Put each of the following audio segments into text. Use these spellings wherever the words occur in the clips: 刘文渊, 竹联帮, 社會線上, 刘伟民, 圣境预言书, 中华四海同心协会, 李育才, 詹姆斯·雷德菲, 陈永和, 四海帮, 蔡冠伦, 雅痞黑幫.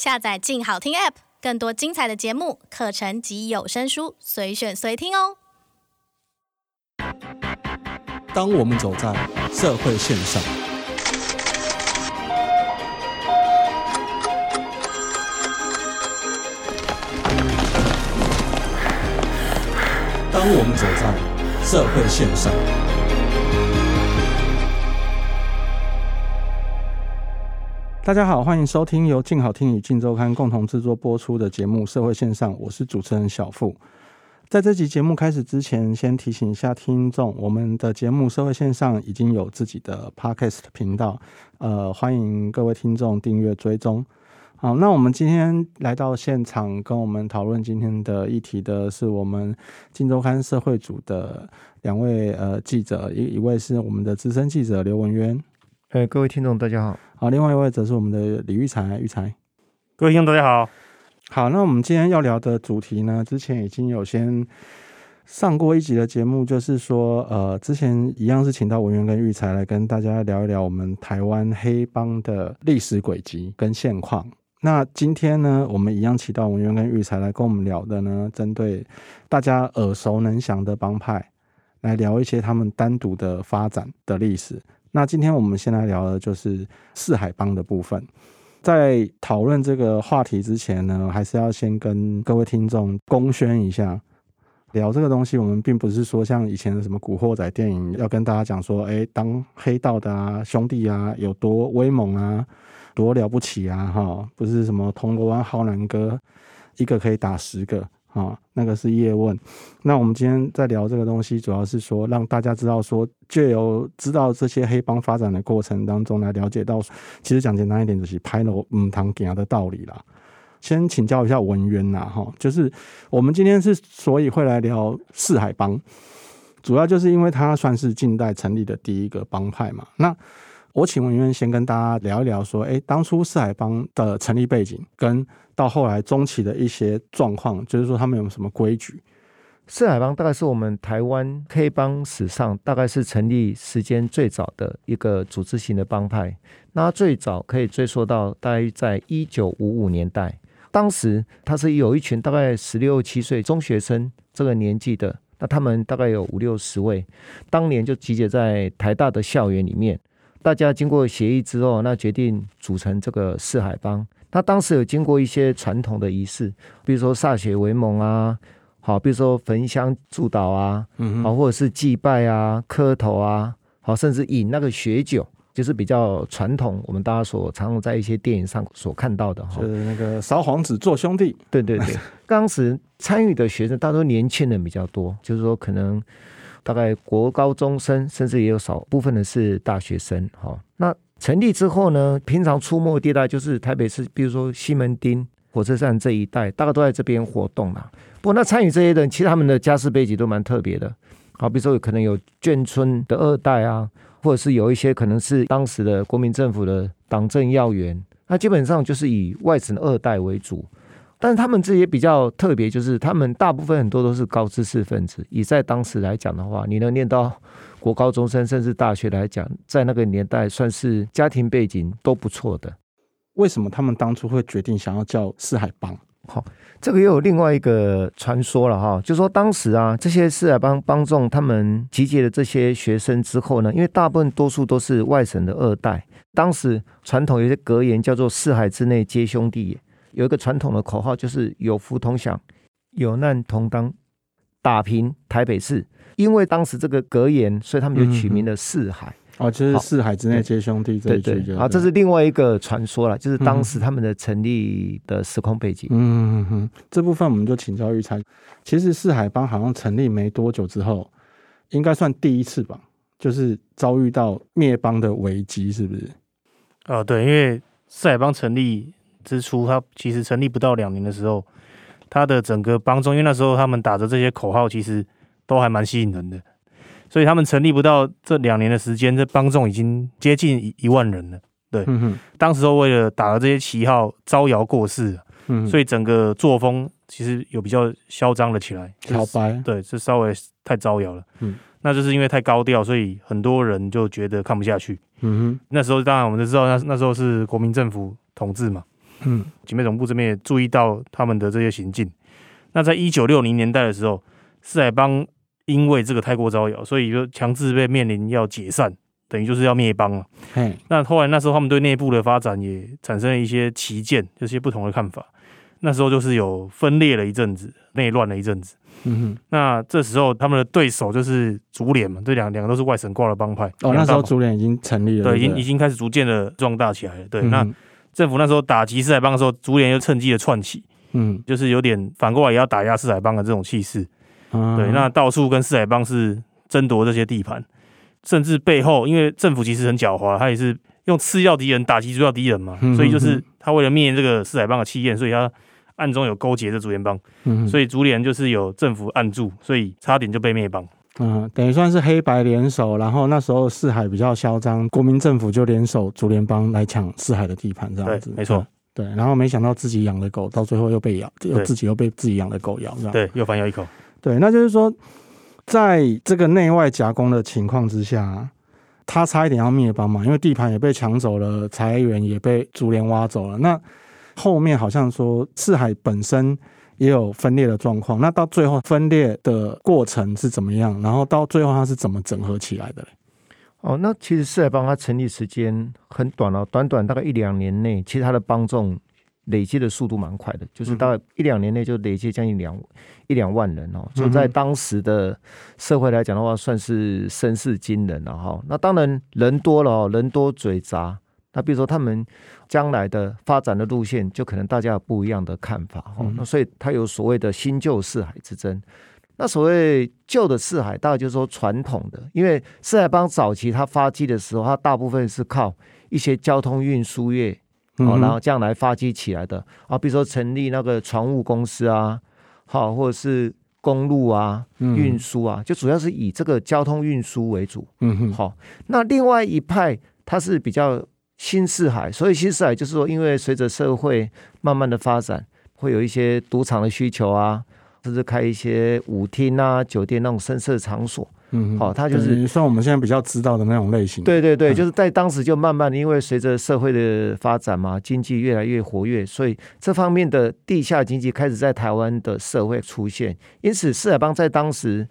下载静好听 App， 更多精彩的节目、课程及有声书，随选随听哦。当我们走在社会线上，大家好，欢迎收听由静好听与静周刊共同制作播出的节目《社会线上》，我是主持人小富。在这集节目开始之前，先提醒一下听众，我们的节目《社会线上》已经有自己的 podcast 频道，欢迎各位听众订阅追踪。好，那我们今天来到现场跟我们讨论今天的议题的是我们镜周刊社会组的两位记者，一位是我们的资深记者刘文渊。各位听众大家好。好，另外一位则是我们的李育才。育才，各位听众大家好。好，那我们今天要聊的主题呢，之前已经有先上过一集的节目，就是说之前一样是请到文渊跟育才来跟大家聊一聊我们台湾黑帮的历史轨迹跟现况。那今天呢，我们一样请到文渊跟育才来跟我们聊的呢，针对大家耳熟能详的帮派，来聊一些他们单独的发展的历史。那今天我们先来聊的就是四海帮的部分。在讨论这个话题之前呢，还是要先跟各位听众公宣一下，聊这个东西我们并不是说像以前的什么古惑仔电影要跟大家讲说当黑道的啊兄弟啊有多威猛啊多了不起啊，不是什么铜锣湾浩南哥一个可以打10个、那个是叶问。那我们今天在聊这个东西，主要是说让大家知道说，藉由知道这些黑帮发展的过程当中，来了解到其实讲简单一点就是拍了唔通行的道理啦。先请教一下文渊啦，就是我们今天之所以会来聊四海帮，主要就是因为它算是近代成立的第一个帮派嘛。那我请文渊先跟大家聊一聊说，当初四海帮的成立背景跟到后来中期的一些状况，就是说他们有什么规矩。四海帮大概是我们台湾黑帮史上大概是成立时间最早的一个组织型的帮派，那最早可以追溯到大约在1955年代。当时他是有一群大概16、17岁中学生这个年纪的，那他们大概有50-60位，当年就集结在台大的校园里面，大家经过协议之后，那决定组成这个四海帮。那当时有经过一些传统的仪式，比如说歃血为盟啊，好，比如说焚香祝祷啊，好，或者是祭拜啊、磕头啊，好，甚至饮那个血酒，就是比较传统，我们大家所常常在一些电影上所看到的，就是那个烧黄纸做兄弟。对对对，当时参与的学生大多年轻人比较多，就是说可能大概国高中生，甚至也有少部分的是大学生。那成立之后呢，平常出没地带就是台北市，比如说西门町、火车站这一带，大概都在这边活动啦。不过那参与这些人，其实他们的家世背景都蛮特别的。好，比如说可能有眷村的2代啊，或者是有一些可能是当时的国民政府的党政要员，那基本上就是以外省2代为主。但是他们这些比较特别，就是他们大部分很多都是高知识分子，以在当时来讲的话，你能念到国高中生甚至大学来讲，在那个年代算是家庭背景都不错的。为什么他们当初会决定想要叫四海帮？这个又有另外一个传说了就是说当时啊，这些四海帮帮众他们集结了这些学生之后呢，因为大部分多数都是外省的2代，当时传统有些格言叫做四海之内皆兄弟也，有一个传统的口号就是有福同享，有难同当，打平台北市。因为当时这个格言，所以他们就取名了四海。就是四海之内皆兄弟这一句。对，这是另外一个传说啦，就是当时他们的成立的时空背景。这部分我们就请教育才。其实四海帮好像成立没多久之后，应该算第一次吧，就是遭遇到灭帮的危机，是不是？对，因为四海帮成立之初，他其实成立不到2年的时候，他的整个帮众，因为那时候他们打着这些口号，其实都还蛮吸引人的，所以他们成立不到这2年的时间，这帮众已经接近1万人了。对，当时候为了打着这些旗号招摇过市，所以整个作风其实有比较嚣张了起来，漂白，对，这稍微太招摇了。那就是因为太高调，所以很多人就觉得看不下去。那时候当然我们都知道，那时候是国民政府统治嘛。警备总部这边也注意到他们的这些行径。那在1960年代的时候，四海帮因为这个太过招摇，所以就强制被面临要解散，等于就是要灭帮了。那后来那时候他们对内部的发展也产生了一些歧见，就是一些不同的看法。那时候就是有分裂了一阵子，内乱了一阵子。那这时候他们的对手就是竹联嘛，这两个都是外省挂的帮派。哦，那时候竹联已经成立了，对，已经开始逐渐的壮大起来了。对，那政府那时候打击四海帮的时候，竹联又趁机的窜起，就是有点反过来也要打压四海帮的这种气势。对，那到处跟四海帮是争夺这些地盘，甚至背后因为政府其实很狡猾，他也是用次要敌人打击主要敌人嘛，所以就是他为了灭这个四海帮的气焰，所以他暗中有勾结这竹联帮，所以竹联就是有政府按住，所以差点就被灭帮。等于算是黑白联手，然后那时候四海比较嚣张，国民政府就联手竹联帮来抢四海的地盘，这样子。对，没错。对，然后没想到自己养的狗到最后又被咬，又被自己养的狗咬，这样。对，又反咬一口。对，那就是说，在这个内外夹攻的情况之下，他差一点要灭帮嘛，因为地盘也被抢走了，财源也被竹联挖走了。那后面好像说四海本身也有分裂的状况，那到最后分裂的过程是怎么样？然后到最后它是怎么整合起来的？那其实四海帮它成立时间很短哦，短短大概1-2年内，其实它的帮众累积的速度蛮快的，就是大概1-2年内就累积将近1-2万人哦，就在当时的社会来讲的话，算是声势惊人了哈。那当然人多了哦，人多嘴杂。那比如说他们将来的发展的路线，就可能大家有不一样的看法，那所以他有所谓的新旧四海之争。那所谓旧的四海，大概就是说传统的，因为四海帮早期他发迹的时候，他大部分是靠一些交通运输业，然后这样来发迹起来的啊，比如说成立那个船务公司啊，或者是公路啊，运输啊，就主要是以这个交通运输为主。那另外一派他是比较新四海，所以新四海就是说，因为随着社会慢慢的发展，会有一些赌场的需求啊，甚至开一些舞厅啊、酒店那种声色场所。它就是算我们现在比较知道的那种类型。对对对，就是在当时就慢慢的，因为随着社会的发展嘛，经济越来越活跃，所以这方面的地下经济开始在台湾的社会出现。因此，四海帮在当时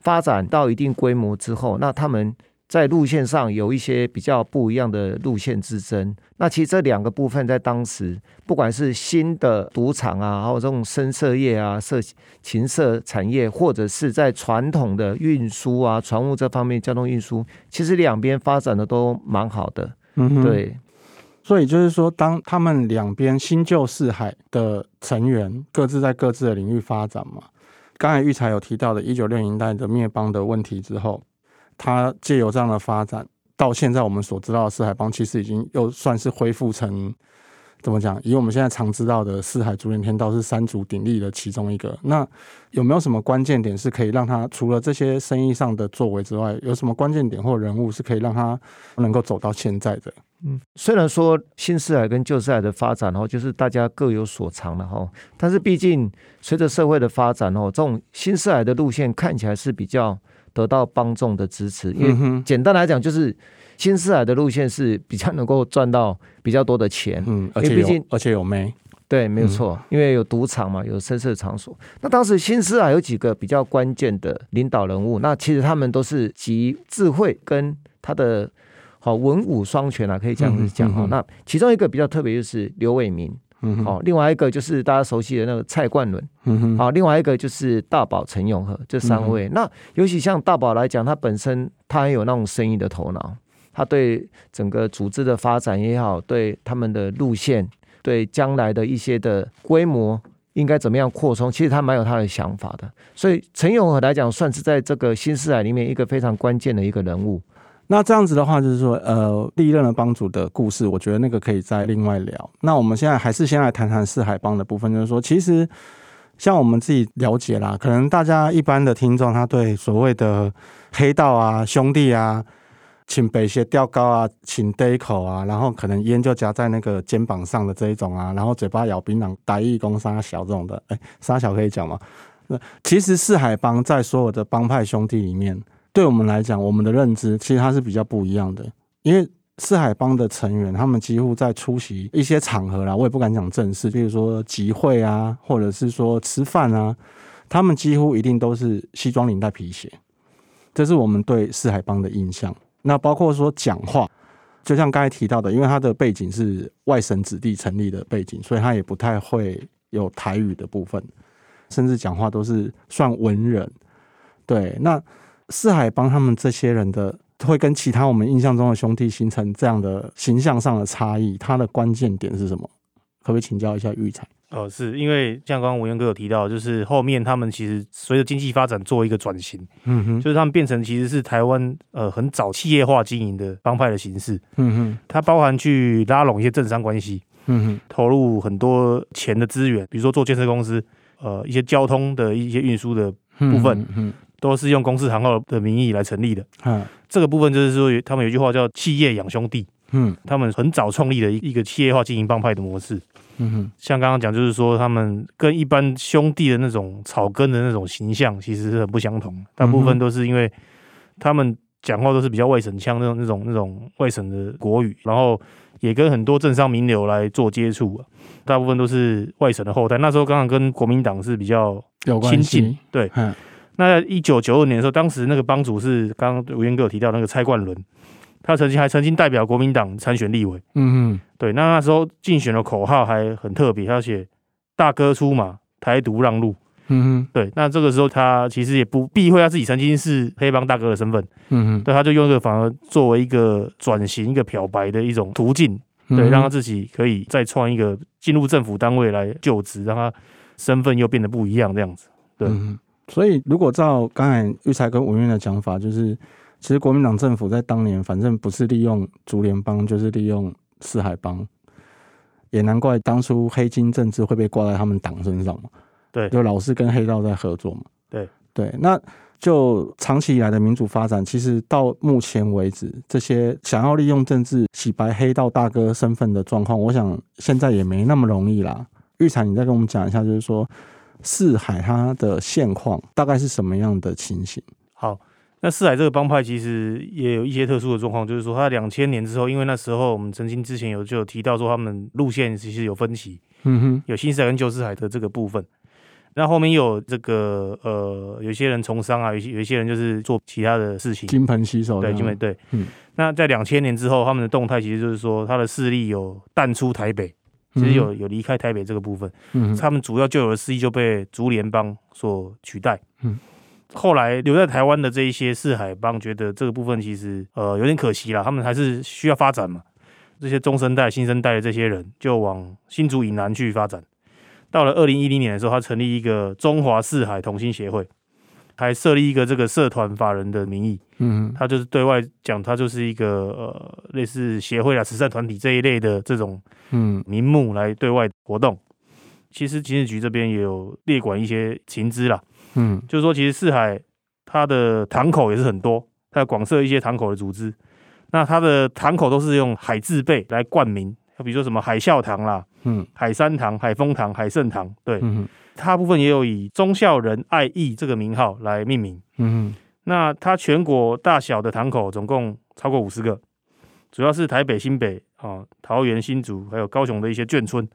发展到一定规模之后，那他们在路线上有一些比较不一样的路线之争。那其实这两个部分在当时，不管是新的赌场啊，还有这种声色业啊、色情色产业，或者是在传统的运输啊、船务这方面交通运输，其实两边发展的都蛮好的。对。所以就是说，当他们两边新旧四海的成员各自在各自的领域发展嘛，刚才育才有提到的1960年代的灭帮的问题之后，它藉由这样的发展，到现在我们所知道的四海帮，其实已经又算是恢复成怎么讲？以我们现在常知道的四海竹联天道是3足鼎立的其中一个。那有没有什么关键点是可以让它除了这些生意上的作为之外，有什么关键点或人物是可以让它能够走到现在的？虽然说新四海跟旧四海的发展就是大家各有所长了哈，但是毕竟随着社会的发展哦，这种新四海的路线看起来是比较得到帮众的支持，因为简单来讲，就是新四海的路线是比较能够赚到比较多的钱，而且有妹，对，没有错，因为有赌场嘛，有声色场所。那当时新四海有几个比较关键的领导人物，那其实他们都是集智慧跟他的文武双全啊，可以这样子讲。那其中一个比较特别就是刘伟民，另外一个就是大家熟悉的那个蔡冠伦，另外一个就是大宝陈永和，这3位。那尤其像大宝来讲，他本身他很有那种生意的头脑，他对整个组织的发展也好，对他们的路线，对将来的一些的规模应该怎么样扩充，其实他蛮有他的想法的。所以陈永和来讲，算是在这个新四海里面一个非常关键的一个人物。那这样子的话，就是说，历任的帮主的故事，我觉得那个可以再另外聊。那我们现在还是先来谈谈四海帮的部分，就是说，其实像我们自己了解啦，可能大家一般的听众，他对所谓的黑道啊、兄弟啊、请北邪吊高啊、请逮口啊，然后可能烟就夹在那个肩膀上的这一种啊，然后嘴巴咬槟榔、打义工、杀小这种的，杀小可以讲吗？其实四海帮在所有的帮派兄弟里面，对我们来讲，我们的认知其实它是比较不一样的，因为四海帮的成员他们几乎在出席一些场合啦，我也不敢讲正式，比如说集会啊，或者是说吃饭啊，他们几乎一定都是西装领带皮鞋，这是我们对四海帮的印象。那包括说讲话，就像刚才提到的，因为他的背景是外省子弟成立的背景，所以他也不太会有台语的部分，甚至讲话都是算文人。对，那四海帮他们这些人的会跟其他我们印象中的兄弟形成这样的形象上的差异，它的关键点是什么？可不可以请教一下育才？是因为像刚刚文渊哥有提到，就是后面他们其实随着经济发展做一个转型，就是他们变成其实是台湾很早企业化经营的帮派的形式，它包含去拉拢一些政商关系，投入很多钱的资源，比如说做建设公司，一些交通的一些运输的部分，都是用公司行号的名义来成立的，这个部分就是说他们有一句话叫企业养兄弟，他们很早创立的一个企业化经营帮派的模式。像刚刚讲就是说他们跟一般兄弟的那种草根的那种形象其实是很不相同，大部分都是因为他们讲话都是比较外省腔那种外省的国语，然后也跟很多政商名流来做接触，大部分都是外省的后代，那时候刚好跟国民党是比较亲近。对，那1992年的时候，当时那个帮主是刚刚吴元哥有提到那个蔡冠伦，他曾经代表国民党参选立委。对，那时候竞选的口号还很特别，他写大哥出马，台独让路。对，那这个时候他其实也不避讳他自己曾经是黑帮大哥的身份。对，他就用这个反而作为一个转型、一个漂白的一种途径，对，让他自己可以再创一个进入政府单位来就职，让他身份又变得不一样这样子。对。所以如果照刚才育才跟文渊的讲法，就是其实国民党政府在当年反正不是利用竹联帮就是利用四海帮，也难怪当初黑金政治会被挂在他们党身上嘛。对，就老是跟黑道在合作嘛。对，那就长期以来的民主发展，其实到目前为止，这些想要利用政治洗白黑道大哥身份的状况，我想现在也没那么容易啦。育才，你再跟我们讲一下，就是说四海它的现况大概是什么样的情形？好，那四海这个帮派其实也有一些特殊的状况，就是说它2000年之后，因为那时候我们曾经之前就有提到说他们路线其实有分歧，有新四海跟旧四海的这个部分。那后面有这个有些人从商啊，有些人就是做其他的事情，金盆洗手。对，金盆。对，那在2000年之后，他们的动态其实就是说他的势力有淡出台北。其实有离开台北这个部分，他们主要旧有的势力就被竹联帮所取代。后来留在台湾的这一些四海帮觉得这个部分其实有点可惜啦，他们还是需要发展嘛。这些中生代、新生代的这些人就往新竹以南去发展。到了2010年的时候，他成立一个中华四海同心协会，还设立一个这个社团法人的名义。他就是对外讲，他就是一个类似协会啊、慈善团体这一类的这种名目来对外活动。其实警视局这边也有列管一些情资啦。就是说其实四海他的堂口也是很多，他广设一些堂口的组织。那他的堂口都是用海字辈来冠名，比如说什么海孝堂啦、海山堂、海丰堂、海盛堂。对，他部分也有以忠孝仁爱义这个名号来命名。那他全国大小的堂口总共超过50个，主要是台北、新北、桃园、新竹还有高雄的一些眷村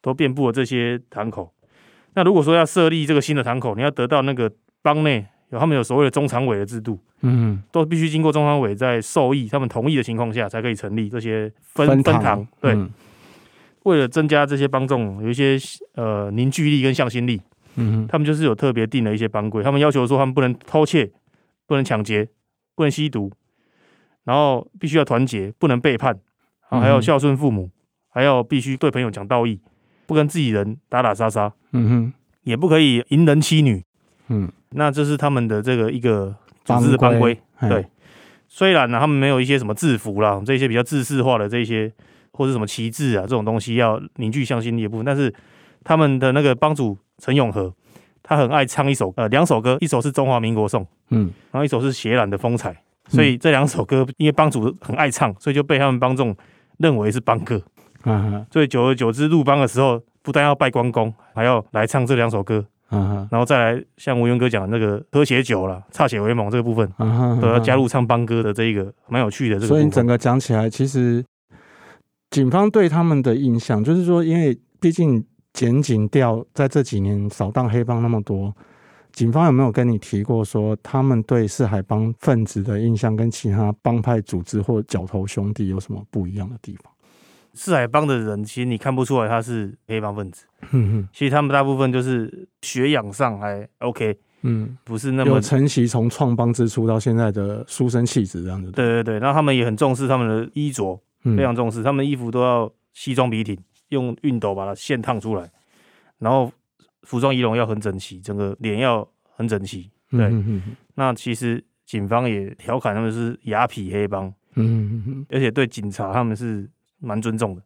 都遍布了这些堂口。那如果说要设立这个新的堂口，你要得到那个帮内他们有所谓的中常委的制度，都必须经过中常委在授意他们同意的情况下才可以成立这些分堂。对，为了增加这些帮众有一些凝聚力跟向心力，他们就是有特别定了一些帮规，他们要求说他们不能偷窃，不能抢劫，不能吸毒，然后必须要团结，不能背叛，还要孝顺父母，还要必须对朋友讲道义，不跟自己人打打杀杀，也不可以淫人妻女，那这是他们的这个一个组织的帮规。对，虽然他们没有一些什么制服啦，这些比较制式化的这些或是什么旗帜啊这种东西要凝聚向心力的部分，但是他们的那个帮主陈永和，他很爱唱一首两首歌，一首是中华民国颂，然后一首是血染的风采，所以这两首歌因为帮主很爱唱，所以就被他们帮众认为是帮歌。所以久而久之入帮的时候不但要拜关公，还要来唱这两首歌，然后再来像文渊哥讲的那个喝血酒啦，歃血为盟这个部分，都要加入唱帮歌的这一个蛮有趣的这个部分。所以你整个讲起来，其实警方对他们的印象就是说，因为毕竟检警调在这几年扫荡黑帮那么多，警方有没有跟你提过说他们对四海帮分子的印象跟其他帮派组织或角头兄弟有什么不一样的地方？四海帮的人其实你看不出来他是黑帮分子，其实他们大部分就是学养上还 OK， 不是那么有承袭从创帮之初到现在的书生气质这样子。对对对，然后他们也很重视他们的衣着，非常重视，他们衣服都要西装笔挺，用熨斗把它线烫出来，然后服装仪容要很整齐，整个脸要很整齐。对，那其实警方也调侃他们是雅痞黑帮，而且对警察他们是蛮尊重的，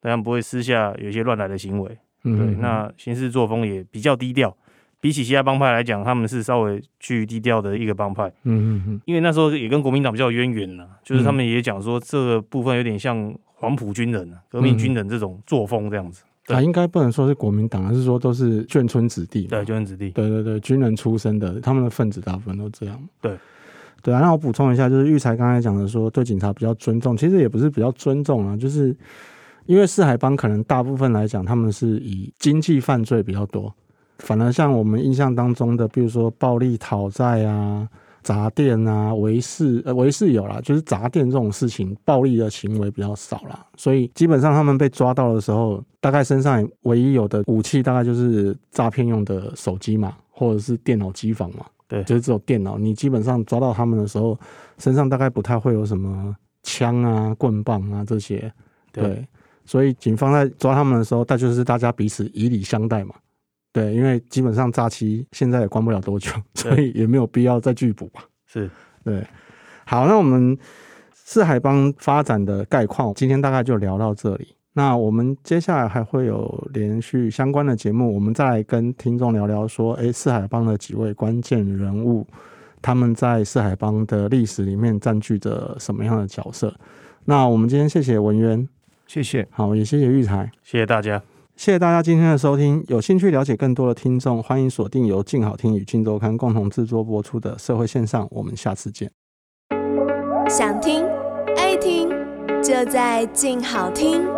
但他们不会私下有一些乱来的行为，对，那行事作风也比较低调，比起其他帮派来讲，他们是稍微趋于低调的一个帮派，因为那时候也跟国民党比较渊源啦，就是他们也讲说这个部分有点像黄埔军人啊，革命军人这种作风这样子。啊，应该不能说是国民党，而是说都是眷村子弟，对，眷村子弟，对对对，军人出身的，他们的分子大部分都这样，对。对啊，那我补充一下，就是育才刚才讲的说对警察比较尊重，其实也不是比较尊重啊，就是因为四海帮可能大部分来讲他们是以经济犯罪比较多，反而像我们印象当中的比如说暴力讨债啊、砸店啊、围事有啦，就是砸店这种事情暴力的行为比较少啦，所以基本上他们被抓到的时候大概身上唯一有的武器大概就是诈骗用的手机嘛，或者是电脑机房嘛，对，就是只有电脑，你基本上抓到他们的时候身上大概不太会有什么枪啊、棍棒啊这些， 对，所以警方在抓他们的时候，那就是大家彼此以礼相待嘛，对，因为基本上诈欺现在也关不了多久，所以也没有必要再拒捕嘛，是，对。好，那我们四海帮发展的概况今天大概就聊到这里，那我们接下来还会有连续相关的节目，我们再来跟听众聊聊说，四海帮的几位关键人物，他们在四海帮的历史里面占据着什么样的角色。那我们今天谢谢文渊，谢谢，好，也谢谢育才，谢谢大家，谢谢大家今天的收听。有兴趣了解更多的听众，欢迎锁定由静好听与静周刊共同制作播出的社会线上，我们下次见。想听爱听就在静好听。